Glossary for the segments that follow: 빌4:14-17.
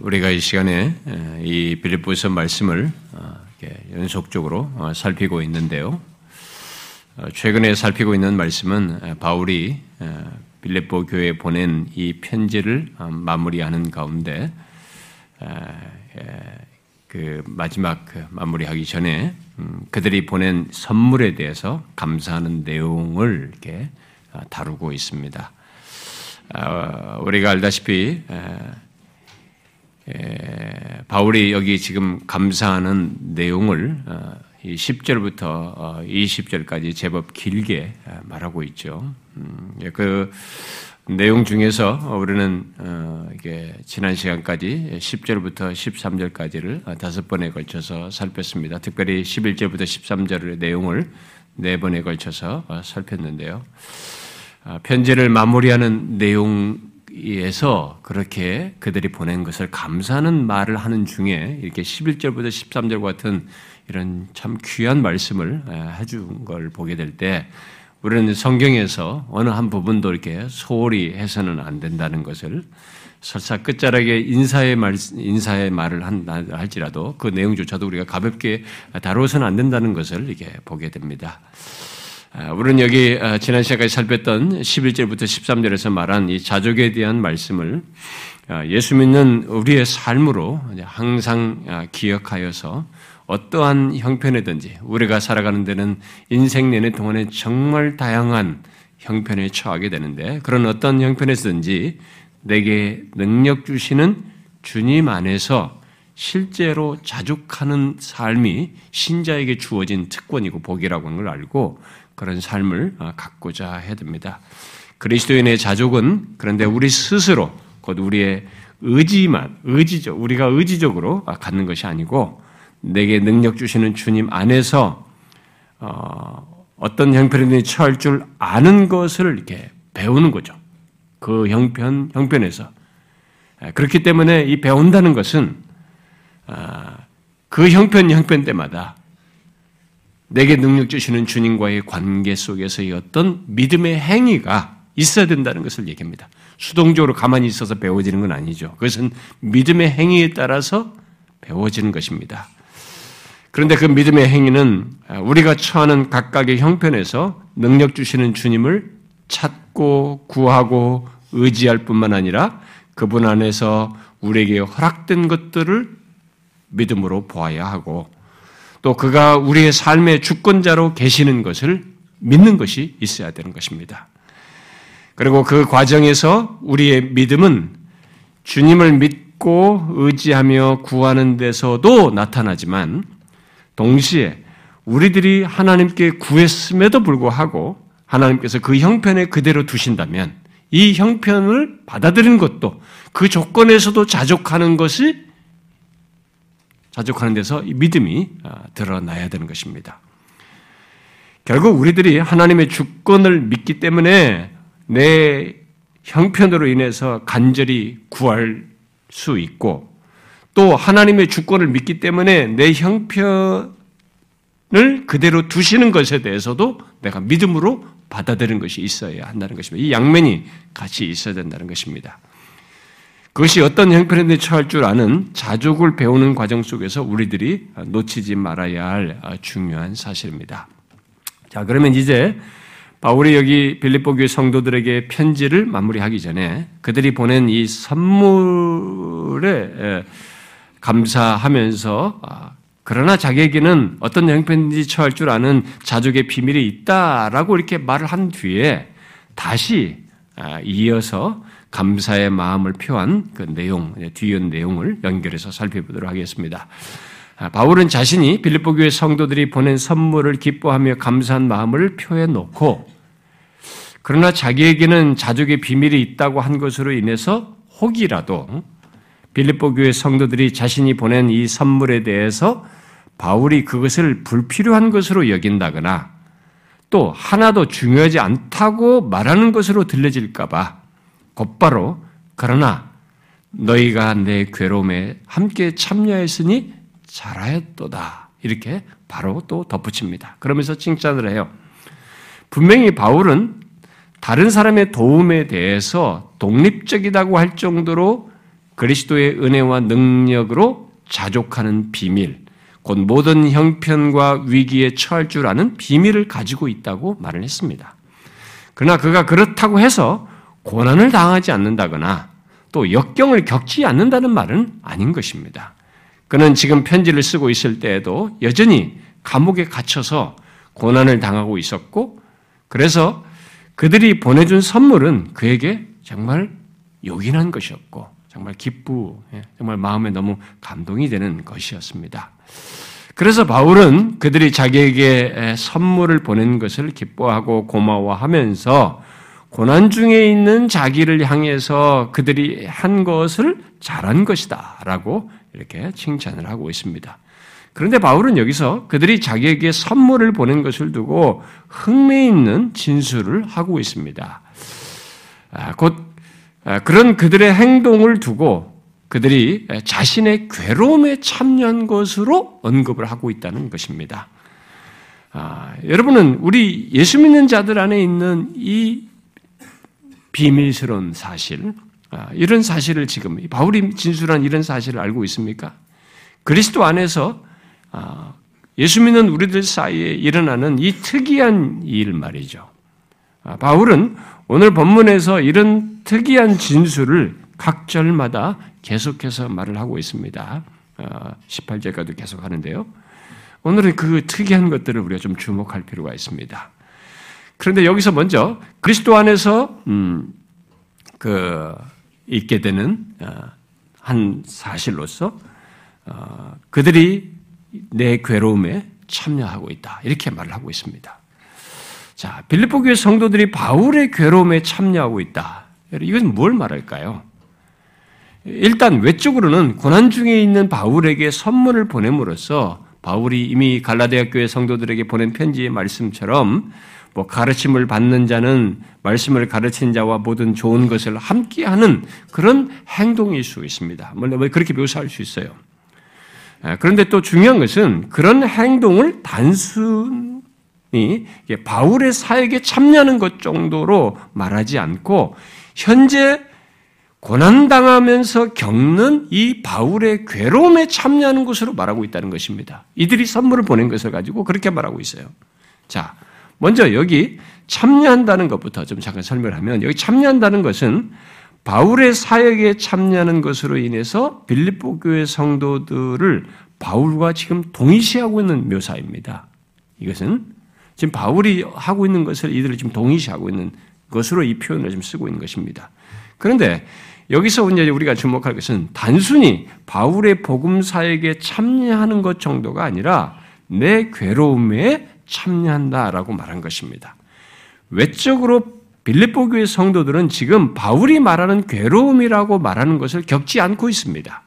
우리가 이 시간에 이 빌립보서 말씀을 연속적으로 살피고 있는데요. 최근에 살피고 있는 말씀은 바울이 빌립보 교회에 보낸 이 편지를 마무리하는 가운데 그 마지막 마무리하기 전에 그들이 보낸 선물에 대해서 감사하는 내용을 이렇게 다루고 있습니다. 우리가 알다시피 바울이 여기 지금 감사하는 내용을 10절부터 20절까지 제법 길게 말하고 있죠. 그 내용 중에서 우리는 지난 시간까지 10절부터 13절까지를 5번에 걸쳐서 살폈습니다. 특별히 11절부터 13절의 내용을 4번에 걸쳐서 살폈는데요. 편지를 마무리하는 내용 에서 그렇게 그들이 보낸 것을 감사하는 말을 하는 중에 이렇게 11절부터 13절과 같은 이런 참 귀한 말씀을 해준 걸 보게 될 때 우리는 성경에서 어느 한 부분도 이렇게 소홀히 해서는 안 된다는 것을 설사 끝자락에 인사의 말을 한다 할지라도 그 내용조차도 우리가 가볍게 다루어서는 안 된다는 것을 이렇게 보게 됩니다. 우리는 여기 지난 시간까지 살폈던 11절부터 13절에서 말한 이 자족에 대한 말씀을 예수 믿는 우리의 삶으로 항상 기억하여서 어떠한 형편이든지 우리가 살아가는 데는 인생 내내 동안에 정말 다양한 형편에 처하게 되는데 그런 어떤 형편에서든지 내게 능력 주시는 주님 안에서 실제로 자족하는 삶이 신자에게 주어진 특권이고 복이라고 하는 걸 알고 그런 삶을 갖고자 해야 됩니다. 그리스도인의 자족은 그런데 우리 스스로 곧 우리의 우리가 의지적으로 갖는 것이 아니고 내게 능력 주시는 주님 안에서 어떤 형편에 처할 줄 아는 것을 이렇게 배우는 거죠. 그 형편에서 그렇기 때문에 이 배운다는 것은 그 형편 때마다. 내게 능력 주시는 주님과의 관계 속에서의 어떤 믿음의 행위가 있어야 된다는 것을 얘기합니다. 수동적으로 가만히 있어서 배워지는 건 아니죠. 그것은 믿음의 행위에 따라서 배워지는 것입니다. 그런데 그 믿음의 행위는 우리가 처하는 각각의 형편에서 능력 주시는 주님을 찾고 구하고 의지할 뿐만 아니라 그분 안에서 우리에게 허락된 것들을 믿음으로 보아야 하고 또 그가 우리의 삶의 주권자로 계시는 것을 믿는 것이 있어야 되는 것입니다. 그리고 그 과정에서 우리의 믿음은 주님을 믿고 의지하며 구하는 데서도 나타나지만 동시에 우리들이 하나님께 구했음에도 불구하고 하나님께서 그 형편에 그대로 두신다면 이 형편을 받아들인 것도 그 조건에서도 자족하는 것이 자족하는 데서 이 믿음이 드러나야 되는 것입니다. 결국 우리들이 하나님의 주권을 믿기 때문에 내 형편으로 인해서 간절히 구할 수 있고 또 하나님의 주권을 믿기 때문에 내 형편을 그대로 두시는 것에 대해서도 내가 믿음으로 받아들이는 것이 있어야 한다는 것입니다. 이 양면이 같이 있어야 된다는 것입니다. 그것이 어떤 형편에 처할 줄 아는 자족을 배우는 과정 속에서 우리들이 놓치지 말아야 할 중요한 사실입니다. 자, 그러면 이제 바울이 여기 빌립보 교회 성도들에게 편지를 마무리하기 전에 그들이 보낸 이 선물에 감사하면서 그러나 자기에게는 어떤 형편에 처할 줄 아는 자족의 비밀이 있다라고 이렇게 말을 한 뒤에 다시 이어서 감사의 마음을 표한 그 내용, 뒤이은 내용을 연결해서 살펴보도록 하겠습니다. 바울은 자신이 빌립보 교회 성도들이 보낸 선물을 기뻐하며 감사한 마음을 표해 놓고 그러나 자기에게는 자족의 비밀이 있다고 한 것으로 인해서 혹이라도 빌립보 교회 성도들이 자신이 보낸 이 선물에 대해서 바울이 그것을 불필요한 것으로 여긴다거나 또 하나도 중요하지 않다고 말하는 것으로 들려질까 봐 곧바로 그러나 너희가 내 괴로움에 함께 참여했으니 잘하였도다 이렇게 바로 또 덧붙입니다. 그러면서 칭찬을 해요. 분명히 바울은 다른 사람의 도움에 대해서 독립적이라고 할 정도로 그리스도의 은혜와 능력으로 자족하는 비밀, 곧 모든 형편과 위기에 처할 줄 아는 비밀을 가지고 있다고 말을 했습니다. 그러나 그가 그렇다고 해서 고난을 당하지 않는다거나 또 역경을 겪지 않는다는 말은 아닌 것입니다. 그는 지금 편지를 쓰고 있을 때에도 여전히 감옥에 갇혀서 고난을 당하고 있었고, 그래서 그들이 보내준 선물은 그에게 정말 요긴한 것이었고 정말 기쁘고 정말 마음에 너무 감동이 되는 것이었습니다. 그래서 바울은 그들이 자기에게 선물을 보낸 것을 기뻐하고 고마워하면서 고난 중에 있는 자기를 향해서 그들이 한 것을 잘한 것이다 라고 이렇게 칭찬을 하고 있습니다. 그런데 바울은 여기서 그들이 자기에게 선물을 보낸 것을 두고 흥미 있는 진술을 하고 있습니다. 곧 그런 그들의 행동을 두고 그들이 자신의 괴로움에 참여한 것으로 언급을 하고 있다는 것입니다. 여러분은 우리 예수 믿는 자들 안에 있는 이 비밀스러운 사실, 이런 사실을 지금 바울이 진술한 이런 사실을 알고 있습니까? 그리스도 안에서 예수 믿는 우리들 사이에 일어나는 이 특이한 일 말이죠. 바울은 오늘 본문에서 이런 특이한 진술을 각 절마다 계속해서 말을 하고 있습니다. 18절까지 계속 하는데요. 오늘은 그 특이한 것들을 우리가 좀 주목할 필요가 있습니다. 그런데 여기서 먼저 그리스도 안에서 있게 되는 한 사실로서 그들이 내 괴로움에 참여하고 있다 이렇게 말을 하고 있습니다. 자, 빌립보 교회 성도들이 바울의 괴로움에 참여하고 있다. 이건 뭘 말할까요? 일단 외적으로는 고난 중에 있는 바울에게 선물을 보냄으로써 바울이 이미 갈라디아 교회 성도들에게 보낸 편지의 말씀처럼 가르침을 받는 자는 말씀을 가르친 자와 모든 좋은 것을 함께하는 그런 행동일 수 있습니다. 물론 그렇게 묘사할 수 있어요. 그런데 또 중요한 것은 그런 행동을 단순히 바울의 사역에 참여하는 것 정도로 말하지 않고 현재 고난당하면서 겪는 이 바울의 괴로움에 참여하는 것으로 말하고 있다는 것입니다. 이들이 선물을 보낸 것을 가지고 그렇게 말하고 있어요. 자, 먼저 여기 참여한다는 것부터 좀 잠깐 설명을 하면, 여기 참여한다는 것은 바울의 사역에 참여하는 것으로 인해서 빌립보 교회 성도들을 바울과 지금 동의시하고 있는 묘사입니다. 이것은 지금 바울이 하고 있는 것을 이들을 지금 동의시하고 있는 것으로 이 표현을 지금 쓰고 있는 것입니다. 그런데 여기서 이제 우리가 주목할 것은 단순히 바울의 복음 사역에 참여하는 것 정도가 아니라 내 괴로움에 참여한다라고 말한 것입니다. 외적으로 빌립보 교회 성도들은 지금 바울이 말하는 괴로움이라고 말하는 것을 겪지 않고 있습니다.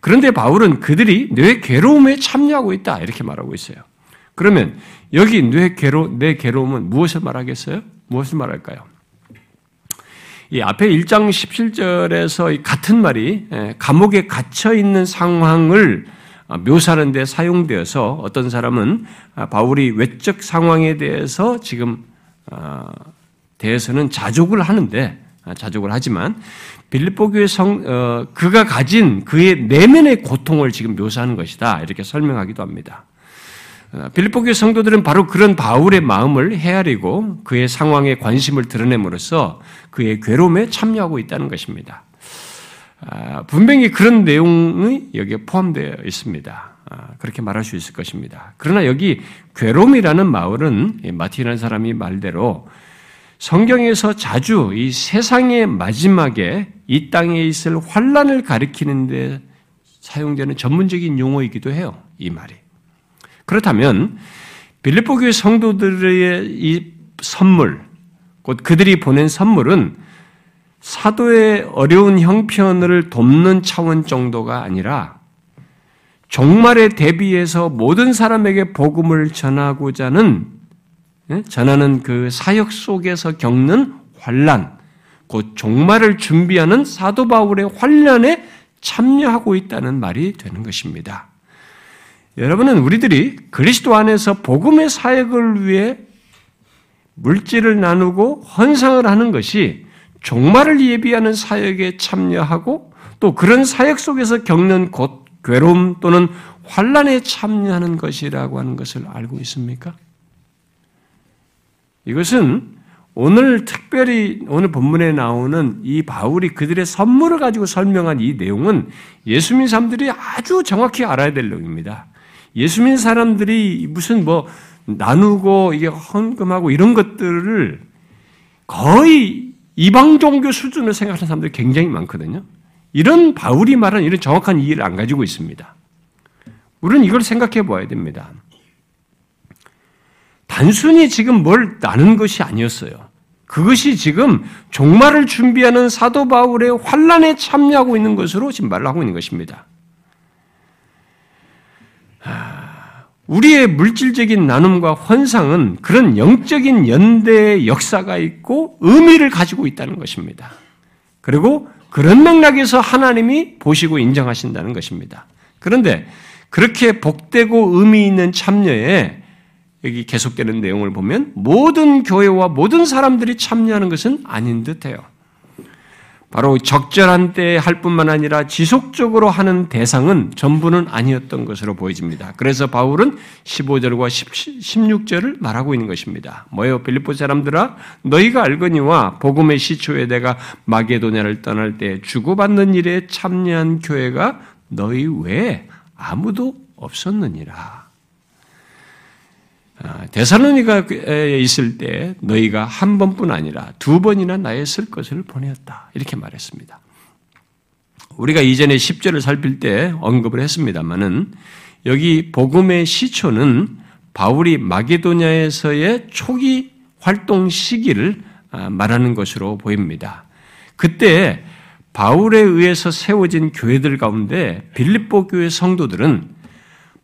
그런데 바울은 그들이 내 괴로움에 참여하고 있다 이렇게 말하고 있어요. 그러면 여기 내 괴로움은 무엇을 말하겠어요? 무엇을 말할까요? 이 앞에 1장 17절에서 같은 말이 감옥에 갇혀 있는 상황을 묘사하는 데 사용되어서 어떤 사람은 바울이 외적 상황에 대해서 지금 대해서는 자족을 하는데, 자족을 하지만 빌립보 교회 그가 가진 그의 내면의 고통을 지금 묘사하는 것이다 이렇게 설명하기도 합니다. 빌립보 교회 성도들은 바로 그런 바울의 마음을 헤아리고 그의 상황에 관심을 드러냄으로써 그의 괴로움에 참여하고 있다는 것입니다. 분명히 그런 내용이 여기에 포함되어 있습니다. 그렇게 말할 수 있을 것입니다. 그러나 여기 괴로움이라는 말은 마틴이라는 사람이 말대로 성경에서 자주 이 세상의 마지막에 이 땅에 있을 환란을 가리키는 데 사용되는 전문적인 용어이기도 해요, 이 말이. 그렇다면 빌립보 교회 성도들의 이 선물, 곧 그들이 보낸 선물은 사도의 어려운 형편을 돕는 차원 정도가 아니라 종말에 대비해서 모든 사람에게 복음을 전하고자 하는, 전하는 그 사역 속에서 겪는 환란, 곧 종말을 준비하는 사도 바울의 환란에 참여하고 있다는 말이 되는 것입니다. 여러분은 우리들이 그리스도 안에서 복음의 사역을 위해 물질을 나누고 헌상을 하는 것이 종말을 예비하는 사역에 참여하고 또 그런 사역 속에서 겪는 곧 괴로움 또는 환난에 참여하는 것이라고 하는 것을 알고 있습니까? 이것은 오늘 특별히 오늘 본문에 나오는 이 바울이 그들의 선물을 가지고 설명한 이 내용은 예수민 사람들이 아주 정확히 알아야 될 내용입니다. 예수민 사람들이 무슨 나누고 이게 헌금하고 이런 것들을 거의 이방 종교 수준으로 생각하는 사람들이 굉장히 많거든요. 이런 바울이 말하는 이런 정확한 이해를 안 가지고 있습니다. 우리는 이걸 생각해 봐야 됩니다. 단순히 지금 뭘 나눈 것이 아니었어요. 그것이 지금 종말을 준비하는 사도 바울의 환난에 참여하고 있는 것으로 지금 말을 하고 있는 것입니다. 우리의 물질적인 나눔과 헌상은 그런 영적인 연대의 역사가 있고 의미를 가지고 있다는 것입니다. 그리고 그런 맥락에서 하나님이 보시고 인정하신다는 것입니다. 그런데 그렇게 복되고 의미 있는 참여에 여기 계속되는 내용을 보면 모든 교회와 모든 사람들이 참여하는 것은 아닌 듯해요. 바로 적절한 때에 할 뿐만 아니라 지속적으로 하는 대상은 전부는 아니었던 것으로 보여집니다. 그래서 바울은 15절과 16절을 말하고 있는 것입니다. 뭐예요? 빌립보 사람들아, 너희가 알거니와 복음의 시초에 내가 마게도냐를 떠날 때 주고받는 일에 참여한 교회가 너희 외에 아무도 없었느니라. 데살로니가에 있을 때 너희가 한 번뿐 아니라 두 번이나 나의 쓸 것을 보냈다. 이렇게 말했습니다. 우리가 이전에 10절을 살필 때 언급을 했습니다만은 여기 복음의 시초는 바울이 마게도냐에서의 초기 활동 시기를 말하는 것으로 보입니다. 그때 바울에 의해서 세워진 교회들 가운데 빌립보 교회 성도들은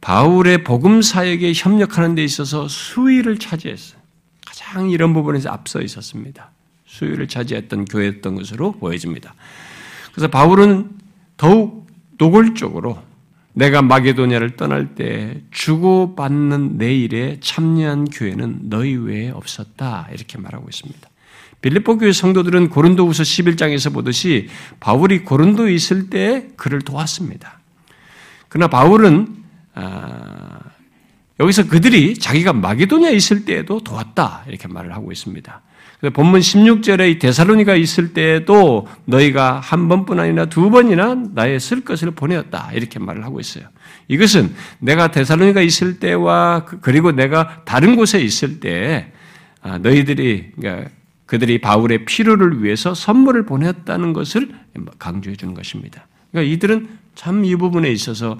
바울의 복음 사역에 협력하는 데 있어서 수위를 차지했어요. 가장 이런 부분에서 앞서 있었습니다. 수위를 차지했던 교회였던 것으로 보여집니다. 그래서 바울은 더욱 노골적으로 내가 마게도냐를 떠날 때 주고받는 내 일에 참여한 교회는 너희 외에 없었다. 이렇게 말하고 있습니다. 빌립보 교회 성도들은 고린도후서 11장에서 보듯이 바울이 고린도에 있을 때 그를 도왔습니다. 그러나 바울은 여기서 그들이 자기가 마게도냐에 있을 때에도 도왔다 이렇게 말을 하고 있습니다. 그래서 본문 16절에 이 데살로니가 있을 때에도 너희가 한 번뿐 아니라 두 번이나 나의 쓸 것을 보내었다 이렇게 말을 하고 있어요. 이것은 내가 데살로니가 있을 때와 그리고 내가 다른 곳에 있을 때 너희들이 그들이 바울의 필요를 위해서 선물을 보냈다는 것을 강조해 주는 것입니다. 그러니까 이들은 참 이 부분에 있어서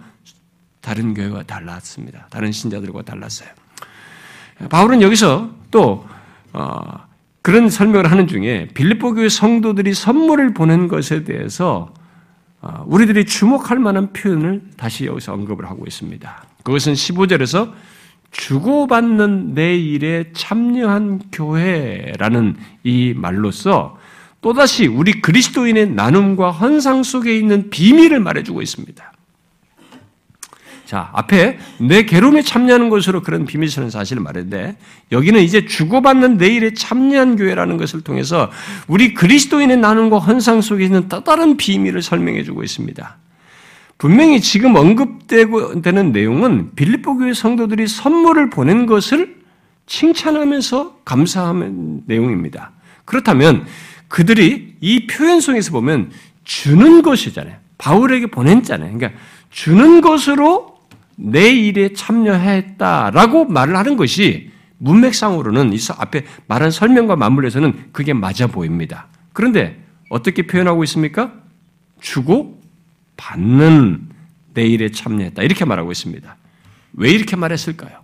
다른 교회와 달랐습니다. 다른 신자들과 달랐어요. 바울은 여기서 또 그런 설명을 하는 중에 빌립보 교회 성도들이 선물을 보낸 것에 대해서 우리들이 주목할 만한 표현을 다시 여기서 언급을 하고 있습니다. 그것은 15절에서 주고받는 내 일에 참여한 교회라는 이 말로써 또다시 우리 그리스도인의 나눔과 헌상 속에 있는 비밀을 말해주고 있습니다. 자, 앞에 내 괴로움에 참여하는 것으로 그런 비밀스러운 사실을 말했는데 여기는 이제 주고받는 내 일에 참여한 교회라는 것을 통해서 우리 그리스도인의 나눔과 헌상 속에 있는 또 다른 비밀을 설명해주고 있습니다. 분명히 지금 언급되고 되는 내용은 빌립보 교회 성도들이 선물을 보낸 것을 칭찬하면서 감사하는 내용입니다. 그렇다면 그들이 이 표현 속에서 보면 주는 것이잖아요. 바울에게 보냈잖아요. 그러니까 주는 것으로 내 일에 참여했다라고 말을 하는 것이 문맥상으로는 이 앞에 말한 설명과 맞물려서는 그게 맞아 보입니다. 그런데 어떻게 표현하고 있습니까? 주고 받는 내 일에 참여했다. 이렇게 말하고 있습니다. 왜 이렇게 말했을까요?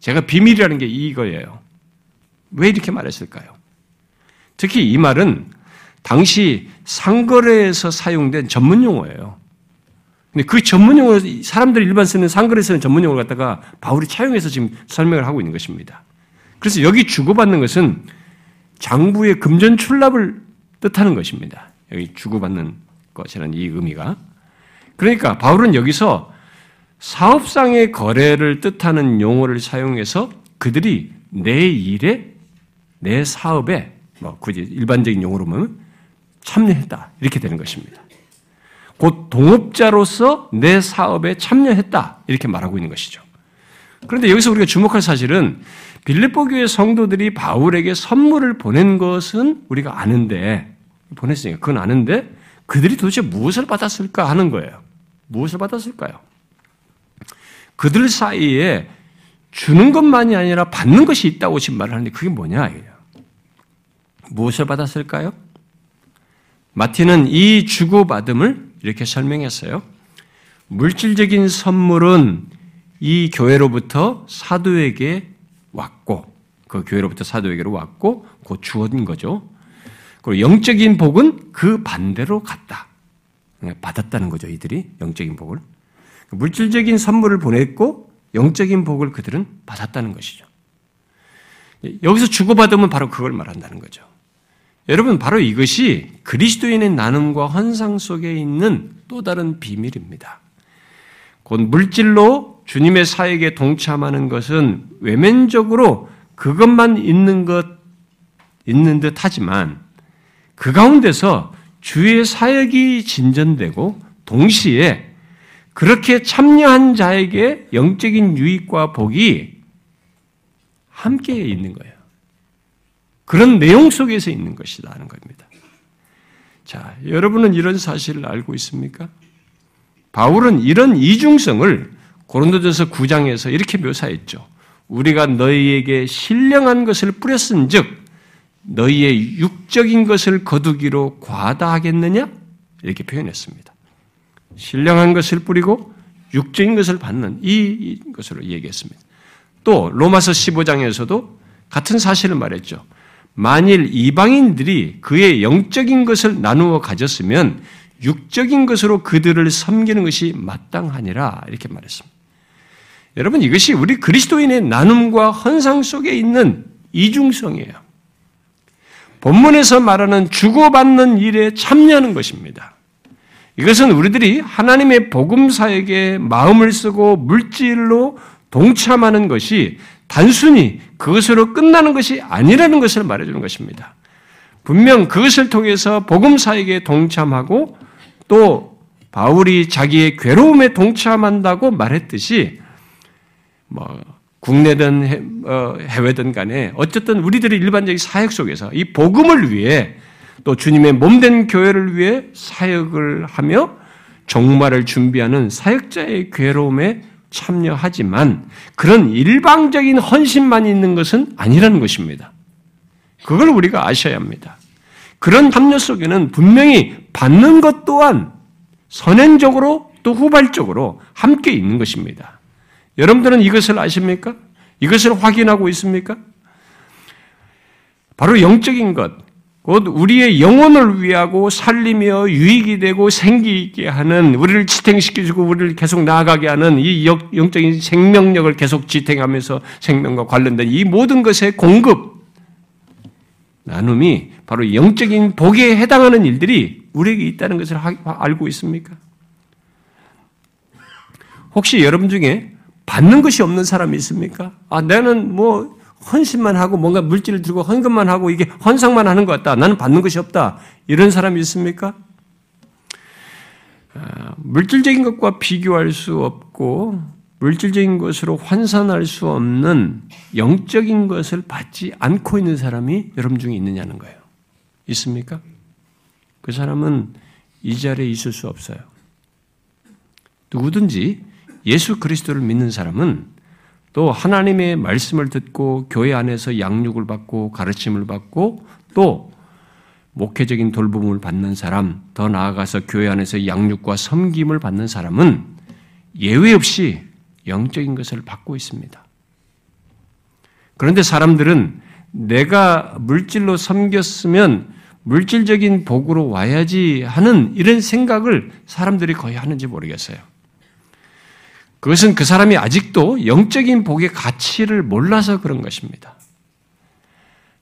제가 비밀이라는 게 이거예요. 왜 이렇게 말했을까요? 특히 이 말은 당시 상거래에서 사용된 전문 용어예요. 근데 그 전문 용어, 사람들이 일반 쓰는 상거래에 쓰는 전문 용어를 갖다가 바울이 차용해서 지금 설명을 하고 있는 것입니다. 그래서 여기 주고받는 것은 장부의 금전 출납을 뜻하는 것입니다. 여기 주고받는 것이라는 이 의미가. 그러니까 바울은 여기서 사업상의 거래를 뜻하는 용어를 사용해서 그들이 내 일에, 내 사업에, 굳이 일반적인 용어로 보면 참여했다. 이렇게 되는 것입니다. 곧 동업자로서 내 사업에 참여했다. 이렇게 말하고 있는 것이죠. 그런데 여기서 우리가 주목할 사실은 빌립보 교회 성도들이 바울에게 선물을 보낸 것은 우리가 아는데, 보냈으니까 그건 아는데 그들이 도대체 무엇을 받았을까 하는 거예요. 무엇을 받았을까요? 그들 사이에 주는 것만이 아니라 받는 것이 있다고 지금 말을 하는데 그게 뭐냐? 무엇을 받았을까요? 마틴은 이 주고받음을 이렇게 설명했어요. 물질적인 선물은 이 교회로부터 사도에게 왔고, 그 교회로부터 사도에게로 왔고, 곧 주어진 거죠. 그리고 영적인 복은 그 반대로 갔다. 받았다는 거죠, 이들이 영적인 복을. 물질적인 선물을 보냈고 영적인 복을 그들은 받았다는 것이죠. 여기서 주고받으면 바로 그걸 말한다는 거죠. 여러분, 바로 이것이 그리스도인의 나눔과 헌상 속에 있는 또 다른 비밀입니다. 곧 물질로 주님의 사역에 동참하는 것은 외면적으로 그것만 있는 듯 하지만 그 가운데서 주의 사역이 진전되고 동시에 그렇게 참여한 자에게 영적인 유익과 복이 함께 있는 거예요. 그런 내용 속에서 있는 것이다 하는 겁니다. 자, 여러분은 이런 사실을 알고 있습니까? 바울은 이런 이중성을 고린도전서 9장에서 이렇게 묘사했죠. 우리가 너희에게 신령한 것을 뿌렸은 즉 너희의 육적인 것을 거두기로 과다하겠느냐? 이렇게 표현했습니다. 신령한 것을 뿌리고 육적인 것을 받는 이 것으로 얘기했습니다. 또 로마서 15장에서도 같은 사실을 말했죠. 만일 이방인들이 그의 영적인 것을 나누어 가졌으면 육적인 것으로 그들을 섬기는 것이 마땅하니라 이렇게 말했습니다. 여러분, 이것이 우리 그리스도인의 나눔과 헌상 속에 있는 이중성이에요. 본문에서 말하는 주고받는 일에 참여하는 것입니다. 이것은 우리들이 하나님의 복음 사역에 마음을 쓰고 물질로 동참하는 것이 단순히 그것으로 끝나는 것이 아니라는 것을 말해주는 것입니다. 분명 그것을 통해서 복음 사역에 동참하고 또 바울이 자기의 괴로움에 동참한다고 말했듯이 국내든 해외든 간에 어쨌든 우리들의 일반적인 사역 속에서 이 복음을 위해 또 주님의 몸된 교회를 위해 사역을 하며 종말을 준비하는 사역자의 괴로움에 참여하지만 그런 일방적인 헌신만 있는 것은 아니라는 것입니다. 그걸 우리가 아셔야 합니다. 그런 참여 속에는 분명히 받는 것 또한 선행적으로 또 후발적으로 함께 있는 것입니다. 여러분들은 이것을 아십니까? 이것을 확인하고 있습니까? 바로 영적인 것, 곧 우리의 영혼을 위하고 살리며 유익이 되고 생기있게 하는, 우리를 지탱시켜주고 우리를 계속 나아가게 하는 이 영적인 생명력을 계속 지탱하면서 생명과 관련된 이 모든 것의 공급, 나눔이 바로 영적인 복에 해당하는 일들이 우리에게 있다는 것을 알고 있습니까? 혹시 여러분 중에 받는 것이 없는 사람이 있습니까? 나는 헌신만 하고 뭔가 물질을 들고 헌금만 하고 이게 헌상만 하는 것 같다. 나는 받는 것이 없다. 이런 사람이 있습니까? 물질적인 것과 비교할 수 없고 물질적인 것으로 환산할 수 없는 영적인 것을 받지 않고 있는 사람이 여러분 중에 있느냐는 거예요. 있습니까? 그 사람은 이 자리에 있을 수 없어요. 누구든지 예수 그리스도를 믿는 사람은 또 하나님의 말씀을 듣고 교회 안에서 양육을 받고 가르침을 받고 또 목회적인 돌봄을 받는 사람, 더 나아가서 교회 안에서 양육과 섬김을 받는 사람은 예외 없이 영적인 것을 받고 있습니다. 그런데 사람들은 내가 물질로 섬겼으면 물질적인 복으로 와야지 하는 이런 생각을 사람들이 거의 하는지 모르겠어요. 그것은 그 사람이 아직도 영적인 복의 가치를 몰라서 그런 것입니다.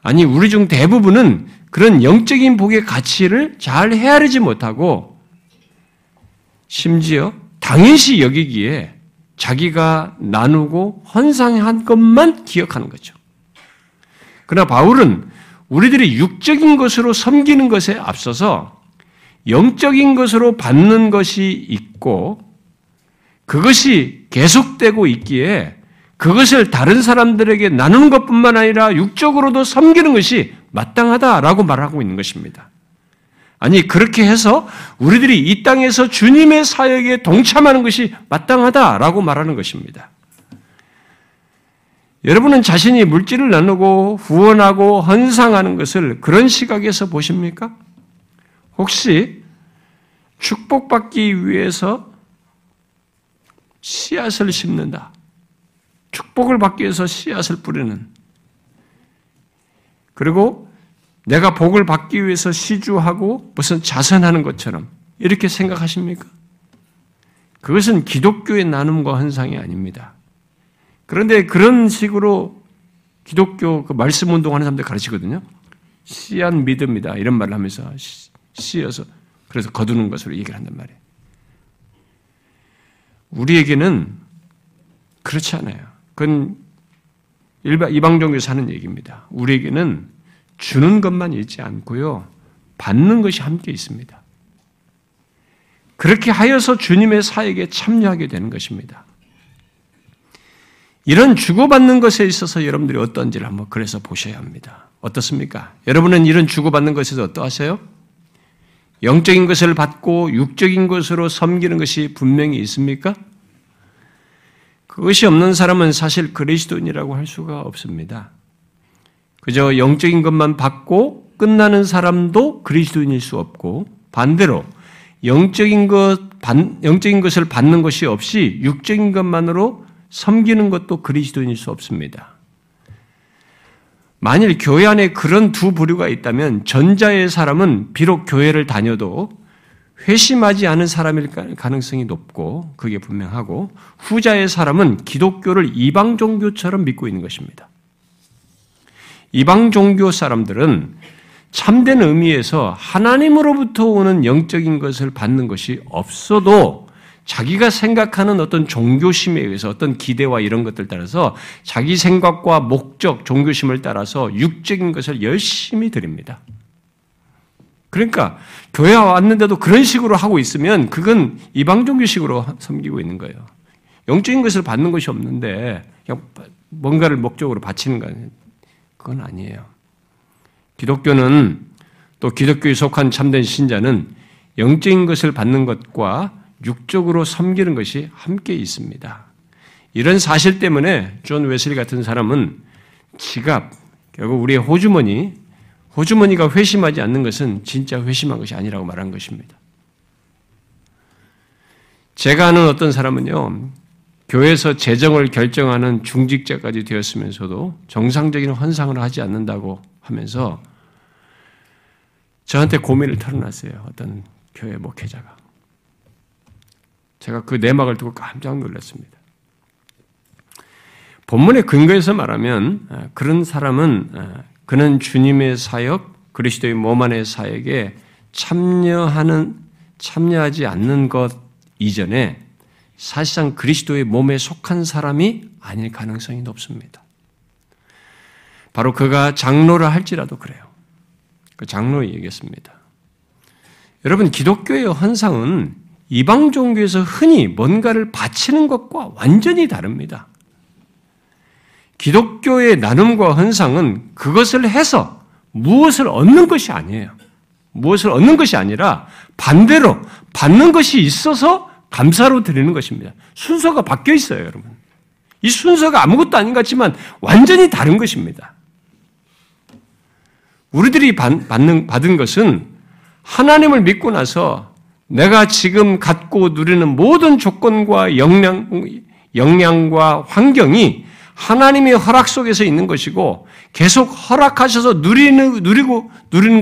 아니, 우리 중 대부분은 그런 영적인 복의 가치를 잘 헤아리지 못하고 심지어 당연시 여기기에 자기가 나누고 헌상한 것만 기억하는 거죠. 그러나 바울은 우리들이 육적인 것으로 섬기는 것에 앞서서 영적인 것으로 받는 것이 있고 그것이 계속되고 있기에 그것을 다른 사람들에게 나누는 것뿐만 아니라 육적으로도 섬기는 것이 마땅하다라고 말하고 있는 것입니다. 아니 그렇게 해서 우리들이 이 땅에서 주님의 사역에 동참하는 것이 마땅하다라고 말하는 것입니다. 여러분은 자신이 물질을 나누고 후원하고 헌상하는 것을 그런 시각에서 보십니까? 혹시 축복받기 위해서 씨앗을 심는다. 축복을 받기 위해서 씨앗을 뿌리는. 그리고 내가 복을 받기 위해서 시주하고 무슨 자선하는 것처럼 이렇게 생각하십니까? 그것은 기독교의 나눔과 헌상이 아닙니다. 그런데 그런 식으로 기독교 그 말씀 운동하는 사람들 가르치거든요. 씨앗 믿음이다 이런 말을 하면서 씨어서 그래서 거두는 것으로 얘기를 한단 말이에요. 우리에게는 그렇지 않아요. 그건 일반 이방 종교에서 하는 얘기입니다. 우리에게는 주는 것만 있지 않고요, 받는 것이 함께 있습니다. 그렇게 하여서 주님의 사역에 참여하게 되는 것입니다. 이런 주고받는 것에 있어서 여러분들이 어떤지를 한번 그래서 보셔야 합니다. 어떻습니까? 여러분은 이런 주고받는 것에서 어떠하세요? 영적인 것을 받고 육적인 것으로 섬기는 것이 분명히 있습니까? 그것이 없는 사람은 사실 그리스도인이라고 할 수가 없습니다. 그저 영적인 것만 받고 끝나는 사람도 그리스도인일 수 없고 반대로 영적인 것을 받는 것이 없이 육적인 것만으로 섬기는 것도 그리스도인일 수 없습니다. 만일 교회 안에 그런 두 부류가 있다면 전자의 사람은 비록 교회를 다녀도 회심하지 않은 사람일 가능성이 높고 그게 분명하고 후자의 사람은 기독교를 이방 종교처럼 믿고 있는 것입니다. 이방 종교 사람들은 참된 의미에서 하나님으로부터 오는 영적인 것을 받는 것이 없어도 자기가 생각하는 어떤 종교심에 의해서 어떤 기대와 이런 것들 따라서 자기 생각과 목적, 종교심을 따라서 육적인 것을 열심히 드립니다. 그러니까 교회 왔는데도 그런 식으로 하고 있으면 그건 이방 종교식으로 섬기고 있는 거예요. 영적인 것을 받는 것이 없는데 그냥 뭔가를 목적으로 바치는 건 그건 아니에요. 기독교는 또 기독교에 속한 참된 신자는 영적인 것을 받는 것과 육적으로 섬기는 것이 함께 있습니다. 이런 사실 때문에 존 웨슬리 같은 사람은 지갑, 결국 우리의 호주머니, 호주머니가 회심하지 않는 것은 진짜 회심한 것이 아니라고 말한 것입니다. 제가 아는 어떤 사람은요, 교회에서 재정을 결정하는 중직자까지 되었으면서도 정상적인 헌상을 하지 않는다고 하면서 저한테 고민을 털어놨어요. 어떤 교회 목회자가. 제가 그 내막을 두고 깜짝 놀랐습니다. 본문의 근거에서 말하면 그런 사람은 그는 주님의 사역, 그리스도의 몸 안의 사역에 참여하지 않는 것 이전에 사실상 그리스도의 몸에 속한 사람이 아닐 가능성이 높습니다. 바로 그가 장로라 할지라도 그래요. 그 장로의 얘기였습니다. 여러분 기독교의 헌상은 이방 종교에서 흔히 뭔가를 바치는 것과 완전히 다릅니다. 기독교의 나눔과 헌상은 그것을 해서 무엇을 얻는 것이 아니에요. 무엇을 얻는 것이 아니라 반대로 받는 것이 있어서 감사로 드리는 것입니다. 순서가 바뀌어 있어요, 여러분. 이 순서가 아무것도 아닌 것 같지만 완전히 다른 것입니다. 우리들이 받은 것은 하나님을 믿고 나서 내가 지금 갖고 누리는 모든 조건과 역량과 환경이 하나님의 허락 속에서 있는 것이고 계속 허락하셔서 누리는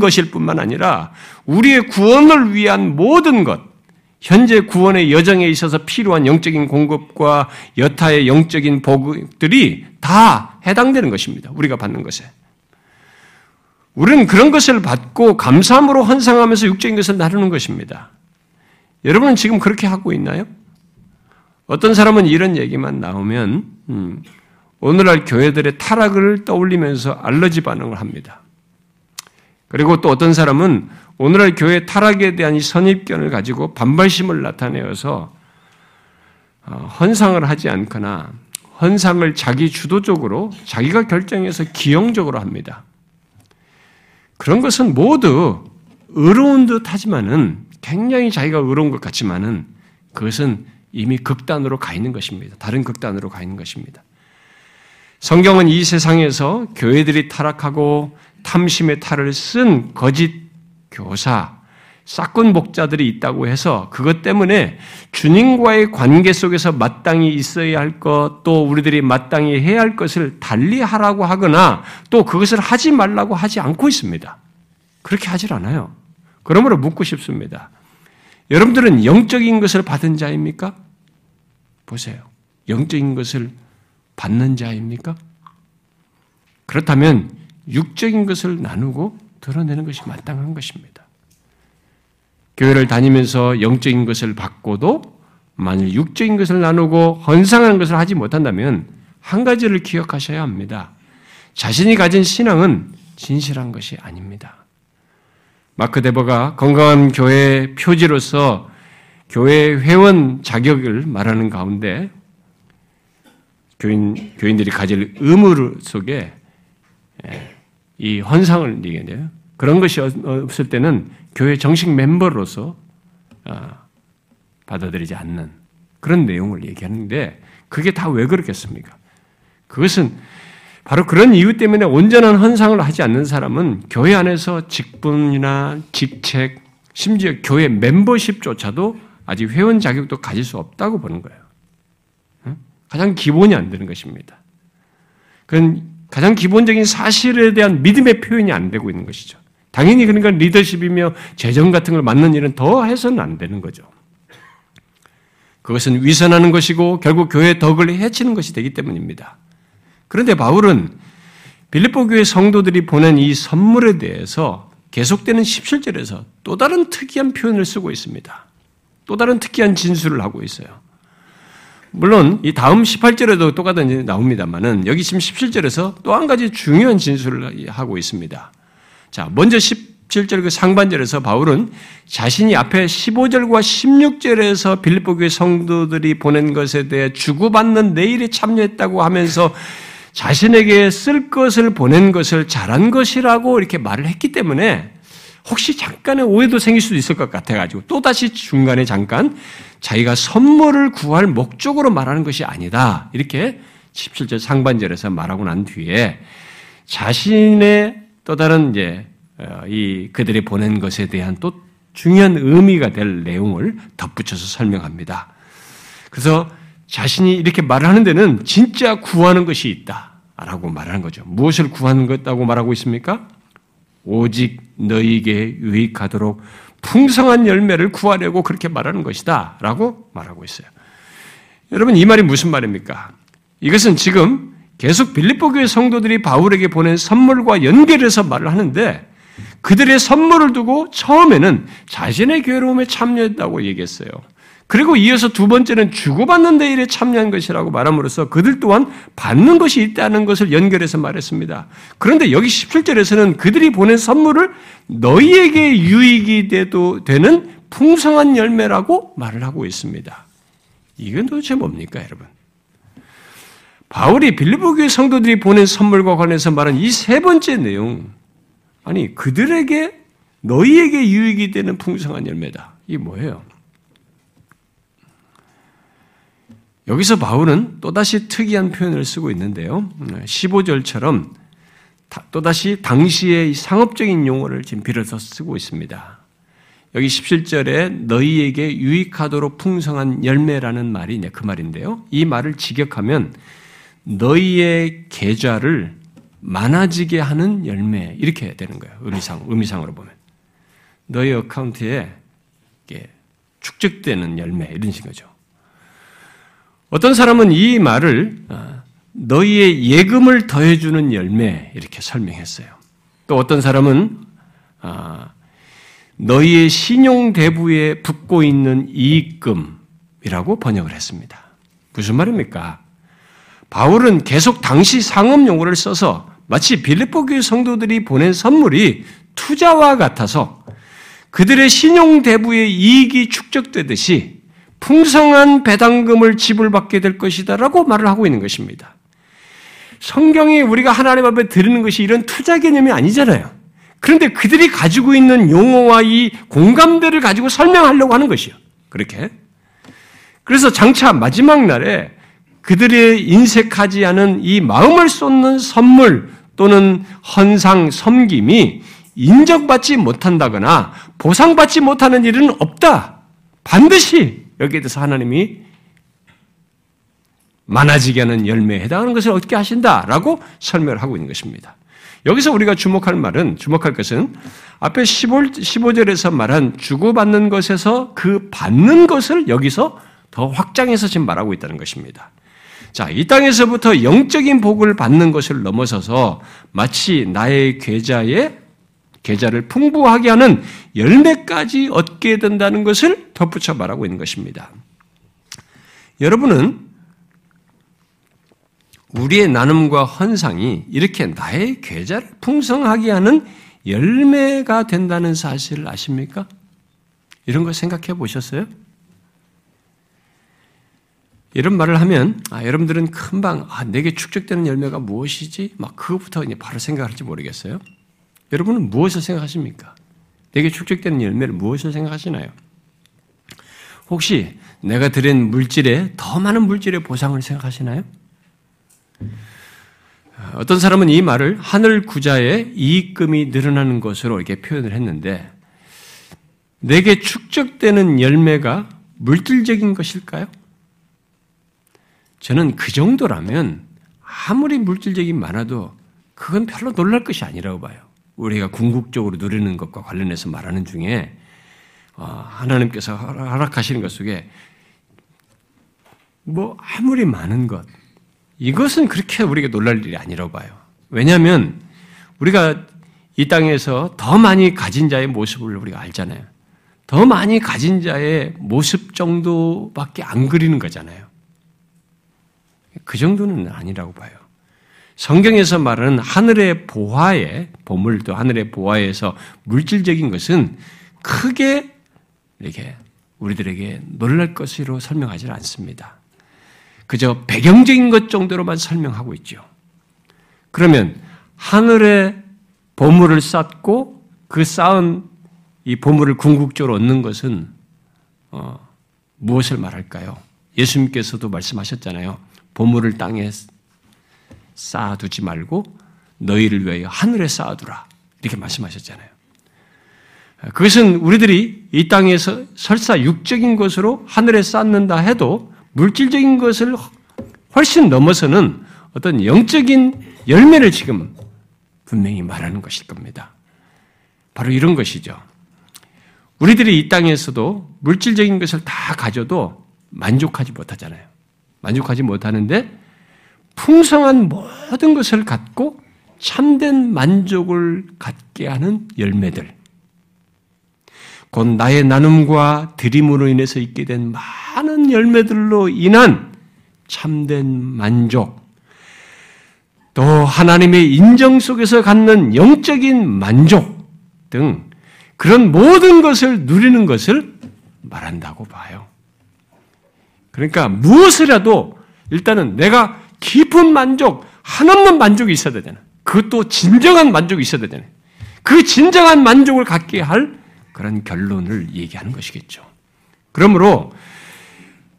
것일 뿐만 아니라 우리의 구원을 위한 모든 것, 현재 구원의 여정에 있어서 필요한 영적인 공급과 여타의 영적인 복들이 다 해당되는 것입니다. 우리가 받는 것에. 우리는 그런 것을 받고 감사함으로 헌상하면서 육적인 것을 나누는 것입니다. 여러분은 지금 그렇게 하고 있나요? 어떤 사람은 이런 얘기만 나오면 오늘날 교회들의 타락을 떠올리면서 알러지 반응을 합니다. 그리고 또 어떤 사람은 오늘날 교회 타락에 대한 이 선입견을 가지고 반발심을 나타내어서 헌상을 하지 않거나 헌상을 자기 주도적으로 자기가 결정해서 기형적으로 합니다. 그런 것은 모두 의로운 듯 하지만은 굉장히 자기가 의로운 것 같지만은 그것은 이미 극단으로 가 있는 것입니다. 다른 극단으로 가 있는 것입니다. 성경은 이 세상에서 교회들이 타락하고 탐심의 탈을 쓴 거짓 교사, 싹군 목자들이 있다고 해서 그것 때문에 주님과의 관계 속에서 마땅히 있어야 할 것, 또 우리들이 마땅히 해야 할 것을 달리하라고 하거나 또 그것을 하지 말라고 하지 않고 있습니다. 그렇게 하질 않아요. 그러므로 묻고 싶습니다. 여러분들은 영적인 것을 받은 자입니까? 보세요. 영적인 것을 받는 자입니까? 그렇다면 육적인 것을 나누고 드러내는 것이 마땅한 것입니다. 교회를 다니면서 영적인 것을 받고도 만일 육적인 것을 나누고 헌상하는 것을 하지 못한다면 한 가지를 기억하셔야 합니다. 자신이 가진 신앙은 진실한 것이 아닙니다. 마크 데버가 건강한 교회의 표지로서 교회 회원 자격을 말하는 가운데 교인들이 가질 의무 속에 이 헌상을 얘기해요. 그런 것이 없을 때는 교회 정식 멤버로서 받아들이지 않는 그런 내용을 얘기하는데 그게 다 왜 그렇겠습니까? 그것은 바로 그런 이유 때문에 온전한 헌상을 하지 않는 사람은 교회 안에서 직분이나 직책, 심지어 교회 멤버십조차도 아직 회원 자격도 가질 수 없다고 보는 거예요. 가장 기본이 안 되는 것입니다. 그건 가장 기본적인 사실에 대한 믿음의 표현이 안 되고 있는 것이죠. 당연히 그러니까 리더십이며 재정 같은 걸 맡는 일은 더 해서는 안 되는 거죠. 그것은 위선하는 것이고 결국 교회의 덕을 해치는 것이 되기 때문입니다. 그런데 바울은 빌립보 교회 성도들이 보낸 이 선물에 대해서 계속되는 17절에서 또 다른 특이한 표현을 쓰고 있습니다. 또 다른 특이한 진술을 하고 있어요. 물론 이 다음 18절에도 똑같은 일이 나옵니다만은 여기 지금 17절에서 또 한 가지 중요한 진술을 하고 있습니다. 자, 먼저 17절 그 상반절에서 바울은 자신이 앞에 15절과 16절에서 빌립보 교회 성도들이 보낸 것에 대해 주고받는 내일에 참여했다고 하면서 자신에게 쓸 것을 보낸 것을 잘한 것이라고 이렇게 말을 했기 때문에 혹시 잠깐의 오해도 생길 수도 있을 것 같아가지고 또다시 중간에 잠깐 자기가 선물을 구할 목적으로 말하는 것이 아니다. 이렇게 17절 상반절에서 말하고 난 뒤에 자신의 또 다른 이제 이 그들이 보낸 것에 대한 또 중요한 의미가 될 내용을 덧붙여서 설명합니다. 그래서 자신이 이렇게 말을 하는 데는 진짜 구하는 것이 있다라고 말하는 거죠. 무엇을 구하는 것이라고 말하고 있습니까? 오직 너희에게 유익하도록 풍성한 열매를 구하려고 그렇게 말하는 것이다라고 말하고 있어요. 여러분 이 말이 무슨 말입니까? 이것은 지금 계속 빌립보 교회 성도들이 바울에게 보낸 선물과 연결해서 말을 하는데 그들의 선물을 두고 처음에는 자신의 괴로움에 참여했다고 얘기했어요. 그리고 이어서 두 번째는 주고받는 데 일에 참여한 것이라고 말함으로써 그들 또한 받는 것이 있다는 것을 연결해서 말했습니다. 그런데 여기 17절에서는 그들이 보낸 선물을 너희에게 유익이 돼도 되는 풍성한 열매라고 말을 하고 있습니다. 이건 도대체 뭡니까, 여러분? 바울이 빌립보 교회 성도들이 보낸 선물과 관해서 말한 이 세 번째 내용, 아니 그들에게 너희에게 유익이 되는 풍성한 열매다. 이게 뭐예요? 여기서 바울은 또다시 특이한 표현을 쓰고 있는데요. 15절처럼 또다시 당시의 상업적인 용어를 지금 빌어서 쓰고 있습니다. 여기 17절에 너희에게 유익하도록 풍성한 열매라는 말이 이제 그 말인데요. 이 말을 직역하면 너희의 계좌를 많아지게 하는 열매 이렇게 되는 거예요. 의미상으로 보면. 너희 어카운트에 축적되는 열매 이런 식인 거죠. 어떤 사람은 이 말을 너희의 예금을 더해주는 열매 이렇게 설명했어요. 또 어떤 사람은 너희의 신용대부에 붙고 있는 이익금이라고 번역을 했습니다. 무슨 말입니까? 바울은 계속 당시 상업 용어를 써서 마치 빌립보 교회 성도들이 보낸 선물이 투자와 같아서 그들의 신용대부의 이익이 축적되듯이 풍성한 배당금을 지불받게 될 것이다 라고 말을 하고 있는 것입니다. 성경이 우리가 하나님 앞에 드리는 것이 이런 투자 개념이 아니잖아요. 그런데 그들이 가지고 있는 용어와 이 공감대를 가지고 설명하려고 하는 것이요. 그렇게. 그래서 장차 마지막 날에 그들의 인색하지 않은 이 마음을 쏟는 선물 또는 헌상, 섬김이 인정받지 못한다거나 보상받지 못하는 일은 없다. 반드시 여기에 대해서 하나님이 많아지게 하는 열매에 해당하는 것을 얻게 하신다라고 설명을 하고 있는 것입니다. 여기서 우리가 주목할 것은 앞에 15절에서 말한 주고받는 것에서 그 받는 것을 여기서 더 확장해서 지금 말하고 있다는 것입니다. 자, 이 땅에서부터 영적인 복을 받는 것을 넘어서서 마치 나의 계좌를 풍부하게 하는 열매까지 얻게 된다는 것을 덧붙여 말하고 있는 것입니다. 여러분은 우리의 나눔과 헌상이 이렇게 나의 계좌를 풍성하게 하는 열매가 된다는 사실을 아십니까? 이런 걸 생각해 보셨어요? 이런 말을 하면 여러분들은 금방 내게 축적되는 열매가 무엇이지? 막 그것부터 이제 바로 생각할지 모르겠어요. 여러분은 무엇을 생각하십니까? 내게 축적되는 열매를 무엇을 생각하시나요? 혹시 내가 드린 물질에 더 많은 물질의 보상을 생각하시나요? 어떤 사람은 이 말을 하늘 구좌에 이익금이 늘어나는 것으로 이렇게 표현을 했는데, 내게 축적되는 열매가 물질적인 것일까요? 저는 그 정도라면 아무리 물질적인 많아도 그건 별로 놀랄 것이 아니라고 봐요. 우리가 궁극적으로 누리는 것과 관련해서 말하는 중에 하나님께서 허락하시는 것 속에 아무리 많은 것, 이것은 그렇게 우리가 놀랄 일이 아니라고 봐요. 왜냐하면 우리가 이 땅에서 더 많이 가진 자의 모습을 우리가 알잖아요. 더 많이 가진 자의 모습 정도밖에 안 그리는 거잖아요. 그 정도는 아니라고 봐요. 성경에서 말하는 하늘의 보화의 보물도 하늘의 보화에서 물질적인 것은 크게 이렇게 우리들에게 놀랄 것으로 설명하지 않습니다. 그저 배경적인 것 정도로만 설명하고 있죠. 그러면 하늘에 보물을 쌓고 그 쌓은 이 보물을 궁극적으로 얻는 것은 무엇을 말할까요? 예수님께서도 말씀하셨잖아요. 보물을 땅에 쌓아두지 말고 너희를 위하여 하늘에 쌓아두라. 이렇게 말씀하셨잖아요. 그것은 우리들이 이 땅에서 설사 육적인 것으로 하늘에 쌓는다 해도 물질적인 것을 훨씬 넘어서는 어떤 영적인 열매를 지금 분명히 말하는 것일 겁니다. 바로 이런 것이죠. 우리들이 이 땅에서도 물질적인 것을 다 가져도 만족하지 못하잖아요. 만족하지 못하는데 풍성한 모든 것을 갖고 참된 만족을 갖게 하는 열매들. 곧 나의 나눔과 드림으로 인해서 있게 된 많은 열매들로 인한 참된 만족, 또 하나님의 인정 속에서 갖는 영적인 만족 등 그런 모든 것을 누리는 것을 말한다고 봐요. 그러니까 무엇이라도 일단은 내가 깊은 만족, 한없는 만족이 있어야 되잖아요. 그것도 진정한 만족이 있어야 되잖아요. 그 진정한 만족을 갖게 할 그런 결론을 얘기하는 것이겠죠. 그러므로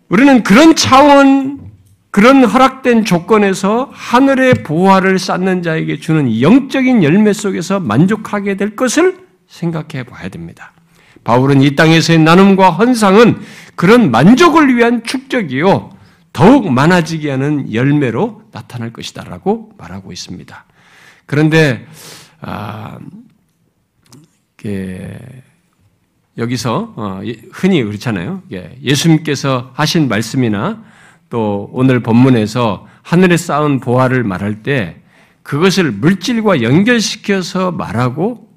우리는 그런 차원, 그런 허락된 조건에서 하늘의 보화를 쌓는 자에게 주는 영적인 열매 속에서 만족하게 될 것을 생각해 봐야 됩니다. 바울은 이 땅에서의 나눔과 헌상은 그런 만족을 위한 축적이요, 더욱 많아지게 하는 열매로 나타날 것이다라고 말하고 있습니다. 그런데 여기서 흔히 그렇잖아요. 예수님께서 하신 말씀이나 또 오늘 본문에서 하늘에 쌓은 보화를 말할 때 그것을 물질과 연결시켜서 말하고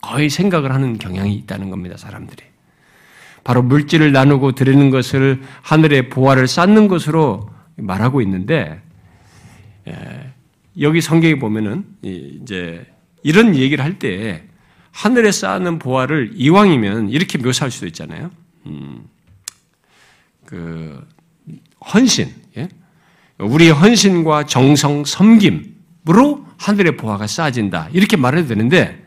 거의 생각을 하는 경향이 있다는 겁니다. 사람들이. 바로 물질을 나누고 드리는 것을 하늘에 보화를 쌓는 것으로 말하고 있는데, 여기 성경에 보면은 이제 이런 얘기를 할 때 하늘에 쌓는 보화를 이왕이면 이렇게 묘사할 수도 있잖아요. 헌신, 예? 우리의 헌신과 정성, 섬김으로 하늘의 보화가 쌓아진다. 이렇게 말해도 되는데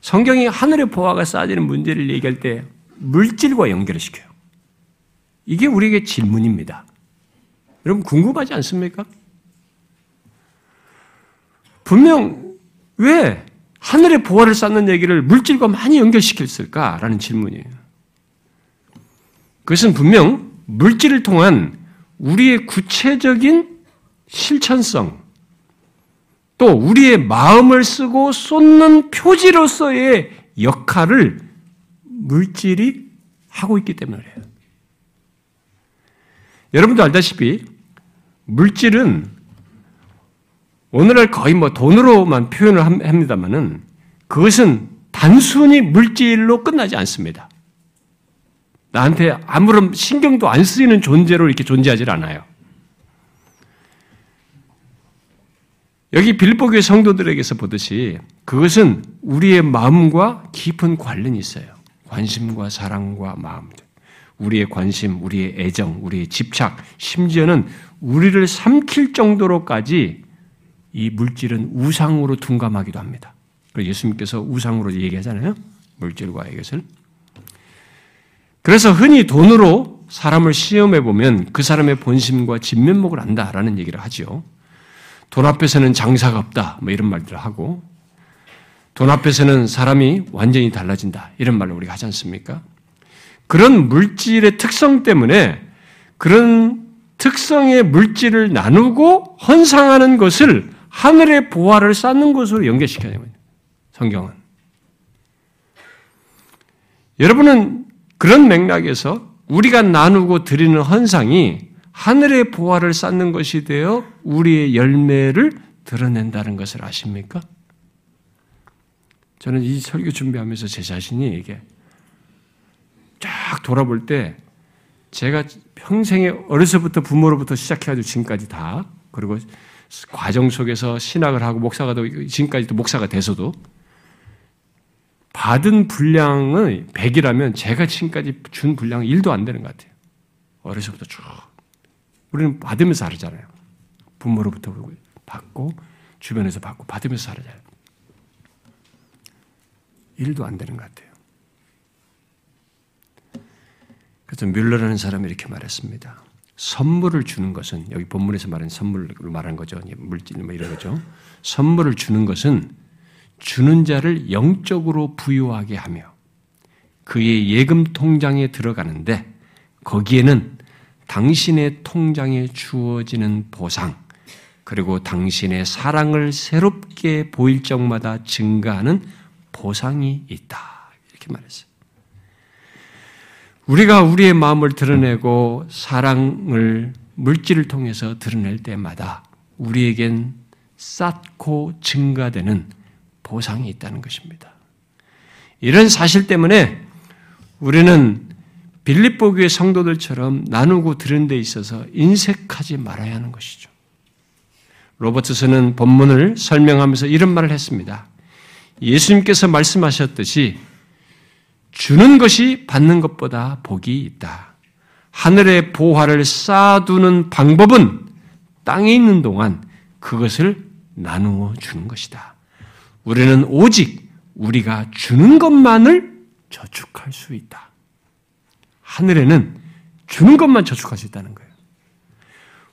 성경이 하늘의 보화가 쌓아지는 문제를 얘기할 때 물질과 연결을 시켜요. 이게 우리에게 질문입니다. 여러분 궁금하지 않습니까? 분명 왜 하늘의 보화를 쌓는 얘기를 물질과 많이 연결시켰을까라는 질문이에요. 그것은 분명 물질을 통한 우리의 구체적인 실천성, 또 우리의 마음을 쓰고 쏟는 표지로서의 역할을 물질이 하고 있기 때문에 그래요. 여러분도 알다시피 물질은 오늘날 거의 돈으로만 표현을 합니다만은 그것은 단순히 물질로 끝나지 않습니다. 나한테 아무런 신경도 안 쓰이는 존재로 이렇게 존재하질 않아요. 여기 빌보교의 성도들에게서 보듯이 그것은 우리의 마음과 깊은 관련이 있어요. 관심과 사랑과 마음, 우리의 관심, 우리의 애정, 우리의 집착, 심지어는 우리를 삼킬 정도로까지 이 물질은 우상으로 둔감하기도 합니다. 그래서 예수님께서 우상으로 얘기하잖아요. 물질과의 것을. 그래서 흔히 돈으로 사람을 시험해보면 그 사람의 본심과 진면목을 안다라는 얘기를 하죠. 돈 앞에서는 장사가 없다, 이런 말들을 하고, 돈 앞에서는 사람이 완전히 달라진다, 이런 말을 우리가 하지 않습니까? 그런 물질의 특성 때문에 그런 특성의 물질을 나누고 헌상하는 것을 하늘의 보화를 쌓는 것으로 연결시켜야 됩니다. 성경은. 여러분은 그런 맥락에서 우리가 나누고 드리는 헌상이 하늘의 보화를 쌓는 것이 되어 우리의 열매를 드러낸다는 것을 아십니까? 저는 이 설교 준비하면서 제 자신이 이게 쫙 돌아볼 때 제가 평생에 어려서부터 부모로부터 시작해가지고 지금까지 다, 그리고 과정 속에서 신학을 하고 목사가 되고 지금까지도 목사가 돼서도 받은 분량은 100이라면 제가 지금까지 준 분량은 1도 안 되는 것 같아요. 어려서부터 쭉. 우리는 받으면서 살잖아요. 부모로부터 받고 주변에서 받고 받으면서 살잖아요. 1도 안 되는 것 같아요. 그래서 뮬러라는 사람이 이렇게 말했습니다. 선물을 주는 것은, 여기 본문에서 말하는 선물로 말한 거죠. 물질, 이런 거죠. 선물을 주는 것은 주는 자를 영적으로 부유하게 하며 그의 예금 통장에 들어가는데 거기에는 당신의 통장에 주어지는 보상, 그리고 당신의 사랑을 새롭게 보일 적마다 증가하는 보상이 있다. 이렇게 말했어요. 우리가 우리의 마음을 드러내고 사랑을 물질을 통해서 드러낼 때마다 우리에겐 쌓고 증가되는 보상이 있다는 것입니다. 이런 사실 때문에 우리는 빌립보 교회 성도들처럼 나누고 드리는 데 있어서 인색하지 말아야 하는 것이죠. 로버트슨은 본문을 설명하면서 이런 말을 했습니다. 예수님께서 말씀하셨듯이 주는 것이 받는 것보다 복이 있다. 하늘의 보화를 쌓아두는 방법은 땅에 있는 동안 그것을 나누어 주는 것이다. 우리는 오직 우리가 주는 것만을 저축할 수 있다. 하늘에는 주는 것만 저축할 수 있다는 거예요.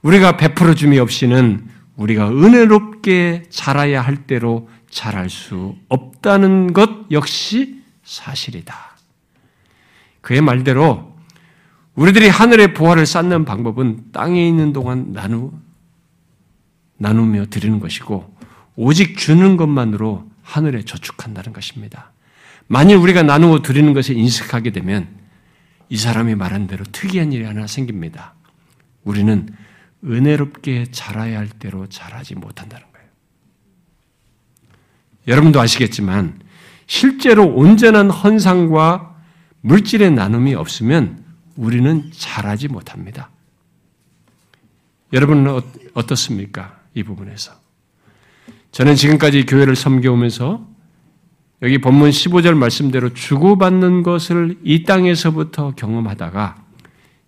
우리가 베풀어 줌이 없이는 우리가 은혜롭게 자라야 할 대로 자랄 수 없다는 것 역시 사실이다. 그의 말대로 우리들이 하늘의 보화를 쌓는 방법은 땅에 있는 동안 나누며 드리는 것이고 오직 주는 것만으로 하늘에 저축한다는 것입니다. 만일 우리가 나누어 드리는 것에 인식하게 되면 이 사람이 말한 대로 특이한 일이 하나 생깁니다. 우리는 은혜롭게 자라야 할 대로 자라지 못한다는 거예요. 여러분도 아시겠지만 실제로 온전한 헌상과 물질의 나눔이 없으면 우리는 자라지 못합니다. 여러분은 어떻습니까? 이 부분에서. 저는 지금까지 교회를 섬겨오면서 여기 본문 15절 말씀대로 주고받는 것을 이 땅에서부터 경험하다가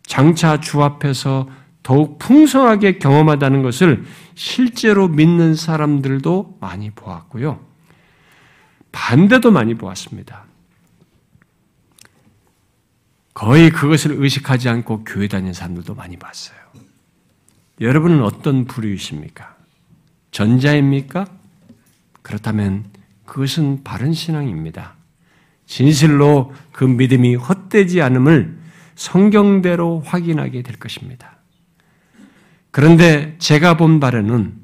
장차 주 앞에서 더욱 풍성하게 경험하다는 것을 실제로 믿는 사람들도 많이 보았고요. 반대도 많이 보았습니다. 거의 그것을 의식하지 않고 교회 다니는 사람들도 많이 봤어요. 여러분은 어떤 부류이십니까? 전자입니까? 그렇다면 그것은 바른 신앙입니다. 진실로 그 믿음이 헛되지 않음을 성경대로 확인하게 될 것입니다. 그런데 제가 본 바로는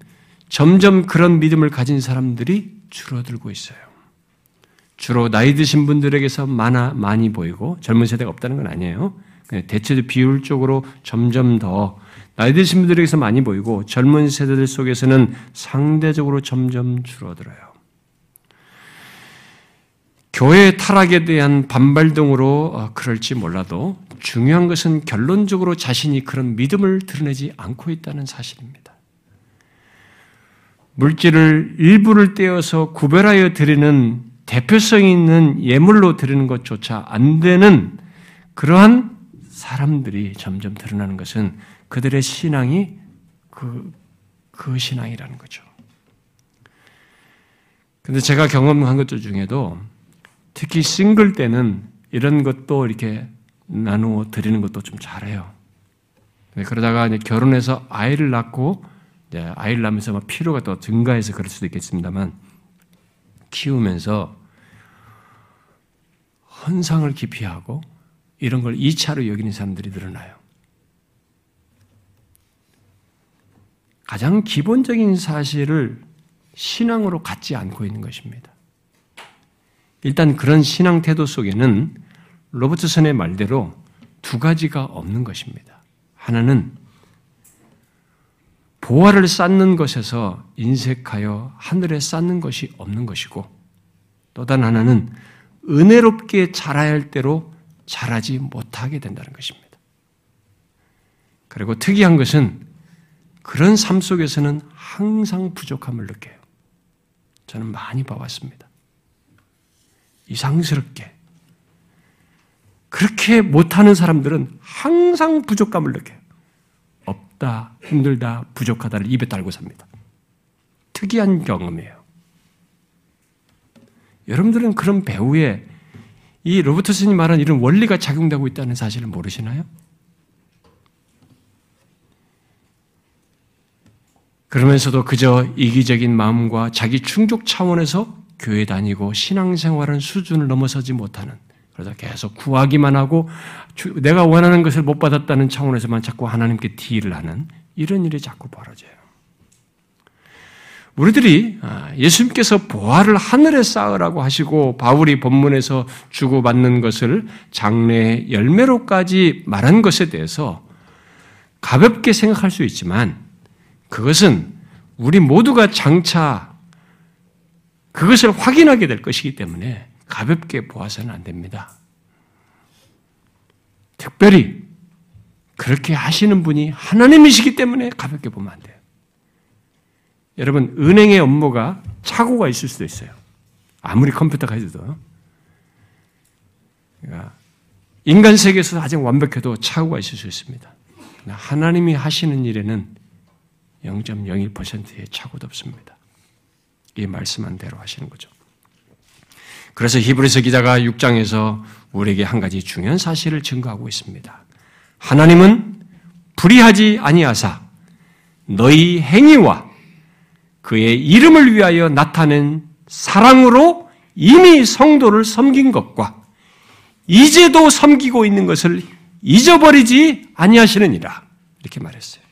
점점 그런 믿음을 가진 사람들이 줄어들고 있어요. 주로 나이 드신 분들에게서 많이 보이고 젊은 세대가 없다는 건 아니에요. 대체로 비율적으로 점점 더 나이 드신 분들에게서 많이 보이고 젊은 세대들 속에서는 상대적으로 점점 줄어들어요. 교회 타락에 대한 반발동으로 그럴지 몰라도 중요한 것은 결론적으로 자신이 그런 믿음을 드러내지 않고 있다는 사실입니다. 물질을 일부를 떼어서 구별하여 드리는 대표성이 있는 예물로 드리는 것조차 안 되는 그러한 사람들이 점점 드러나는 것은 그들의 신앙이 그 신앙이라는 거죠. 그런데 제가 경험한 것들 중에도 특히 싱글 때는 이런 것도 이렇게 나누어 드리는 것도 좀 잘해요. 그러다가 이제 결혼해서 아이를 낳고 이제 아이를 낳으면서 막 필요가 더 증가해서 그럴 수도 있겠습니다만 키우면서 헌상을 기피하고 이런 걸 2차로 여기는 사람들이 늘어나요. 가장 기본적인 사실을 신앙으로 갖지 않고 있는 것입니다. 일단 그런 신앙 태도 속에는 로버트슨의 말대로 두 가지가 없는 것입니다. 하나는 보화를 쌓는 것에서 인색하여 하늘에 쌓는 것이 없는 것이고 또 다른 하나는 은혜롭게 자라야 할 대로 자라지 못하게 된다는 것입니다. 그리고 특이한 것은 그런 삶 속에서는 항상 부족함을 느껴요. 저는 많이 봐왔습니다. 이상스럽게 그렇게 못하는 사람들은 항상 부족감을 느껴요. 없다, 힘들다, 부족하다를 입에 달고 삽니다. 특이한 경험이에요. 여러분들은 그런 배후에 이 로버트슨이 말한 이런 원리가 작용되고 있다는 사실을 모르시나요? 그러면서도 그저 이기적인 마음과 자기 충족 차원에서 교회 다니고 신앙생활은 수준을 넘어서지 못하는 그러다 계속 구하기만 하고 내가 원하는 것을 못 받았다는 차원에서만 자꾸 하나님께 딜을 하는 이런 일이 자꾸 벌어져요. 우리들이 예수님께서 보화를 하늘에 쌓으라고 하시고 바울이 본문에서 주고받는 것을 장래의 열매로까지 말한 것에 대해서 가볍게 생각할 수 있지만 그것은 우리 모두가 장차 그것을 확인하게 될 것이기 때문에 가볍게 보아서는 안 됩니다. 특별히 그렇게 하시는 분이 하나님이시기 때문에 가볍게 보면 안 돼요. 여러분, 은행의 업무가 착오가 있을 수도 있어요. 아무리 컴퓨터가 해도. 그러니까 인간 세계에서 아직 완벽해도 착오가 있을 수 있습니다. 하나님이 하시는 일에는 0.01%의 착오도 없습니다. 이 말씀한 대로 하시는 거죠. 그래서 히브리서 기자가 6장에서 우리에게 한 가지 중요한 사실을 증거하고 있습니다. 하나님은 불의하지 아니하사 너희 행위와 그의 이름을 위하여 나타낸 사랑으로 이미 성도를 섬긴 것과 이제도 섬기고 있는 것을 잊어버리지 아니하시느니라 이렇게 말했어요.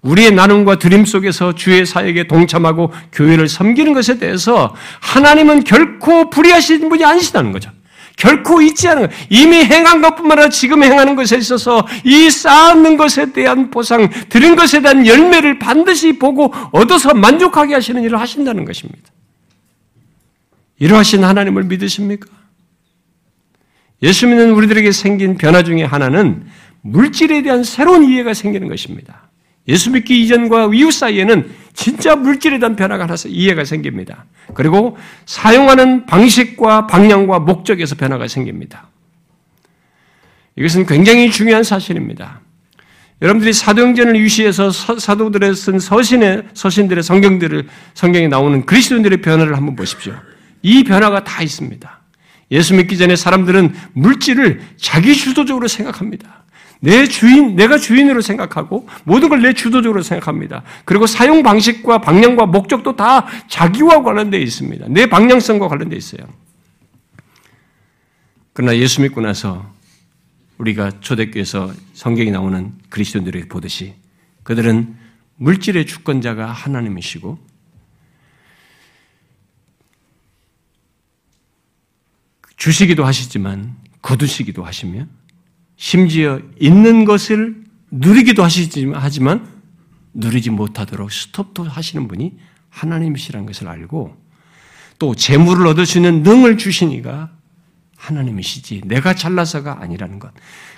우리의 나눔과 드림 속에서 주의 사역에 동참하고 교회를 섬기는 것에 대해서 하나님은 결코 불의하신 분이 아니시다는 거죠. 결코 잊지 않은 거예요. 이미 행한 것뿐만 아니라 지금 행하는 것에 있어서 이 쌓는 것에 대한 보상, 드린 것에 대한 열매를 반드시 보고 얻어서 만족하게 하시는 일을 하신다는 것입니다. 이러하신 하나님을 믿으십니까? 예수 믿는 우리들에게 생긴 변화 중에 하나는 물질에 대한 새로운 이해가 생기는 것입니다. 예수 믿기 이전과 이후 사이에는 진짜 물질에 대한 변화가 나서 이해가 생깁니다. 그리고 사용하는 방식과 방향과 목적에서 변화가 생깁니다. 이것은 굉장히 중요한 사실입니다. 여러분들이 사도행전을 유시해서 사도들의 쓴 서신들의 성경에 나오는 그리스도인들의 변화를 한번 보십시오. 이 변화가 다 있습니다. 예수 믿기 전에 사람들은 물질을 자기 주도적으로 생각합니다. 내가 주인으로 생각하고 모든 걸 내 주도적으로 생각합니다. 그리고 사용 방식과 방향과 목적도 다 자기와 관련되어 있습니다. 내 방향성과 관련되어 있어요. 그러나 예수 믿고 나서 우리가 초대교회에서 성경이 나오는 그리스도인들에게 보듯이 그들은 물질의 주권자가 하나님이시고 주시기도 하시지만 거두시기도 하시며 심지어 있는 것을 누리기도 하시지만 누리지 못하도록 스톱도 하시는 분이 하나님이시라는 것을 알고 또 재물을 얻을 수 있는 능을 주신 이가 하나님이시지 내가 잘나서가 아니라는 것.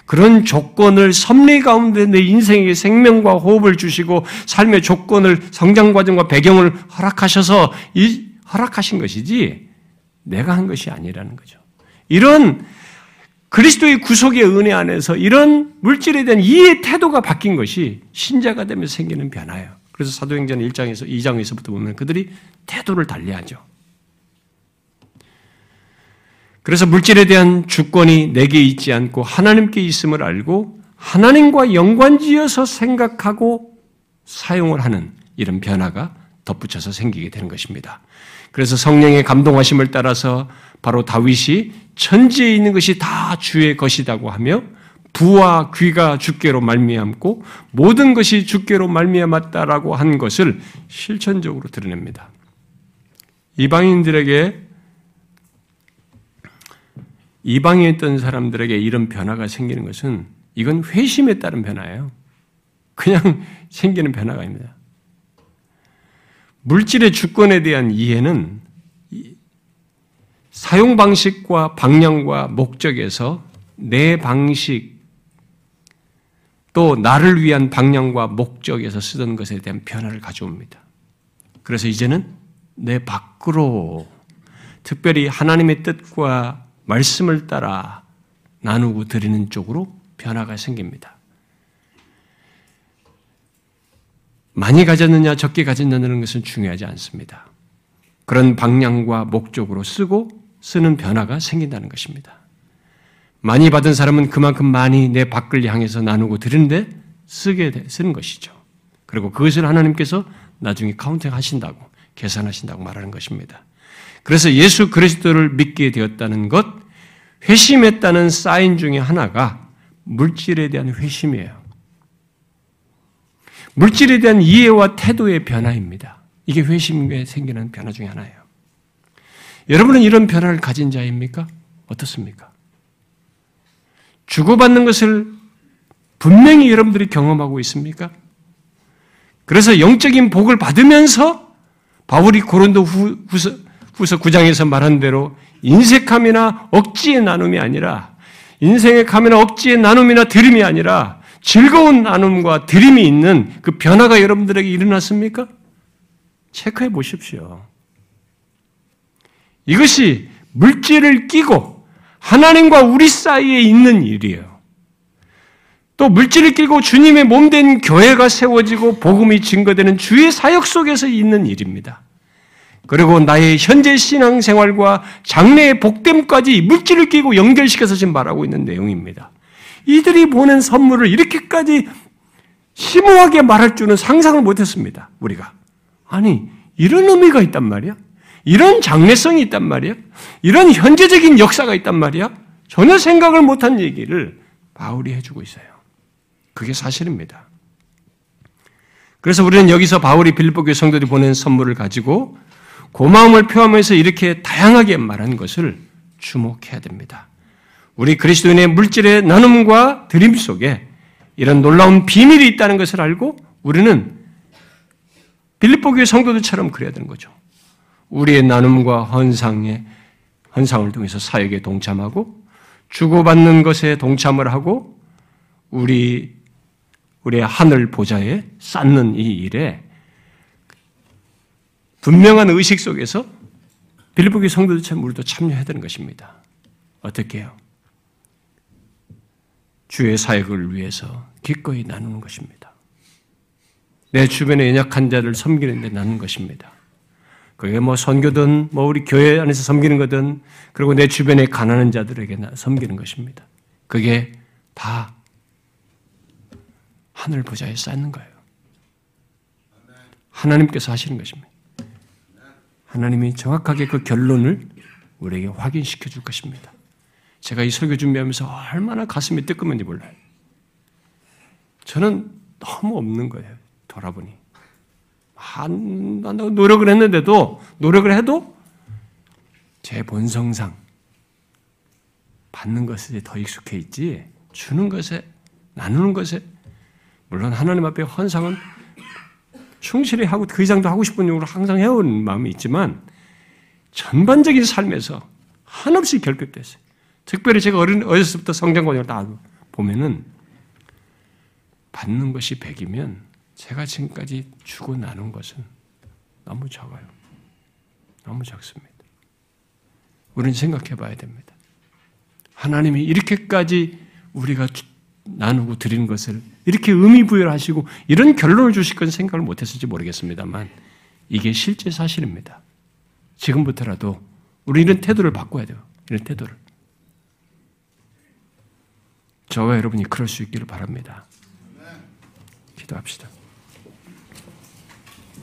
그런 조건을 섭리 가운데 내 인생의 생명과 호흡을 주시고 삶의 조건을 성장 과정과 배경을 허락하셔서 허락하신 것이지 내가 한 것이 아니라는 거죠. 이런 그리스도의 구속의 은혜 안에서 이런 물질에 대한 이해의 태도가 바뀐 것이 신자가 되면서 생기는 변화예요. 그래서 사도행전 1장에서 2장에서부터 보면 그들이 태도를 달리하죠. 그래서 물질에 대한 주권이 내게 있지 않고 하나님께 있음을 알고 하나님과 연관지어서 생각하고 사용을 하는 이런 변화가 덧붙여서 생기게 되는 것입니다. 그래서 성령의 감동하심을 따라서 바로 다윗이 천지에 있는 것이 다 주의 것이다고 하며 부와 귀가 주께로 말미암고 모든 것이 주께로 말미암았다라고 한 것을 실천적으로 드러냅니다. 이방에 있던 사람들에게 이런 변화가 생기는 것은 이건 회심에 따른 변화예요. 그냥 생기는 변화가 아닙니다. 물질의 주권에 대한 이해는 사용 방식과 방향과 목적에서 내 방식 또 나를 위한 방향과 목적에서 쓰던 것에 대한 변화를 가져옵니다. 그래서 이제는 내 밖으로 특별히 하나님의 뜻과 말씀을 따라 나누고 드리는 쪽으로 변화가 생깁니다. 많이 가졌느냐 적게 가졌느냐는 것은 중요하지 않습니다. 그런 방향과 목적으로 쓰는 변화가 생긴다는 것입니다. 많이 받은 사람은 그만큼 많이 내 밖을 향해서 나누고 드리는데 쓰는 것이죠. 그리고 그것을 하나님께서 나중에 카운팅하신다고 계산하신다고 말하는 것입니다. 그래서 예수 그리스도를 믿게 되었다는 것, 회심했다는 사인 중에 하나가 물질에 대한 회심이에요. 물질에 대한 이해와 태도의 변화입니다. 이게 회심에 생기는 변화 중에 하나예요. 여러분은 이런 변화를 가진 자입니까? 어떻습니까? 주고받는 것을 분명히 여러분들이 경험하고 있습니까? 그래서 영적인 복을 받으면서 바울이 고린도 후서 9장에서 말한 대로 인색함이나 억지의 나눔이 아니라 인생의 함이나 억지의 나눔이나 드림이 아니라 즐거운 나눔과 드림이 있는 그 변화가 여러분들에게 일어났습니까? 체크해 보십시오. 이것이 물질을 끼고 하나님과 우리 사이에 있는 일이에요. 또 물질을 끼고 주님의 몸 된 교회가 세워지고 복음이 증거되는 주의 사역 속에서 있는 일입니다. 그리고 나의 현재 신앙생활과 장래의 복됨까지 물질을 끼고 연결시켜서 지금 말하고 있는 내용입니다. 이들이 보낸 선물을 이렇게까지 심오하게 말할 줄은 상상을 못했습니다. 우리가. 아니, 이런 의미가 있단 말이야? 이런 장래성이 있단 말이야? 이런 현재적인 역사가 있단 말이야? 전혀 생각을 못한 얘기를 바울이 해주고 있어요. 그게 사실입니다. 그래서 우리는 여기서 바울이 빌립보교회 성도들이 보낸 선물을 가지고 고마움을 표하면서 이렇게 다양하게 말한 것을 주목해야 됩니다. 우리 그리스도인의 물질의 나눔과 드림 속에 이런 놀라운 비밀이 있다는 것을 알고 우리는 빌립보교의 성도들처럼 그래야 되는 거죠. 우리의 나눔과 헌상을 통해서 사역에 동참하고 주고받는 것에 동참을 하고 우리의 하늘 보좌에 쌓는 이 일에 분명한 의식 속에서 빌립보교회 성도들처럼 우리도 참여해야 되는 것입니다. 어떻게 해요? 주의 사역을 위해서 기꺼이 나누는 것입니다. 내 주변의 연약한 자를 섬기는 데 나누는 것입니다. 그게 뭐 선교든 뭐 우리 교회 안에서 섬기는 거든 그리고 내 주변의 가난한 자들에게 섬기는 것입니다. 그게 다 하늘 보좌에 쌓는 거예요. 하나님께서 하시는 것입니다. 하나님이 정확하게 그 결론을 우리에게 확인시켜 줄 것입니다. 제가 이 설교 준비하면서 얼마나 가슴이 뜨끔한지 몰라요. 저는 너무 없는 거예요. 돌아보니. 노력을 했는데도, 노력을 해도 제 본성상 받는 것에 더 익숙해 있지, 주는 것에, 나누는 것에, 물론 하나님 앞에 헌상은 충실히 하고 그 이상도 하고 싶은 용으로 항상 해온 마음이 있지만 전반적인 삶에서 한없이 결핍됐어요. 특별히 제가 어렸을 때부터 성장 과정을 다 보면은 받는 것이 100이면 제가 지금까지 주고 나눈 것은 너무 작아요. 너무 작습니다. 우리는 생각해 봐야 됩니다. 하나님이 이렇게까지 우리가 나누고 드리는 것을 이렇게 의미 부여를 하시고 이런 결론을 주실 건 생각을 못했을지 모르겠습니다만 이게 실제 사실입니다. 지금부터라도 우리 이런 태도를 바꿔야 돼요. 이런 태도를. 저와 여러분이 그럴 수 있기를 바랍니다. 기도합시다.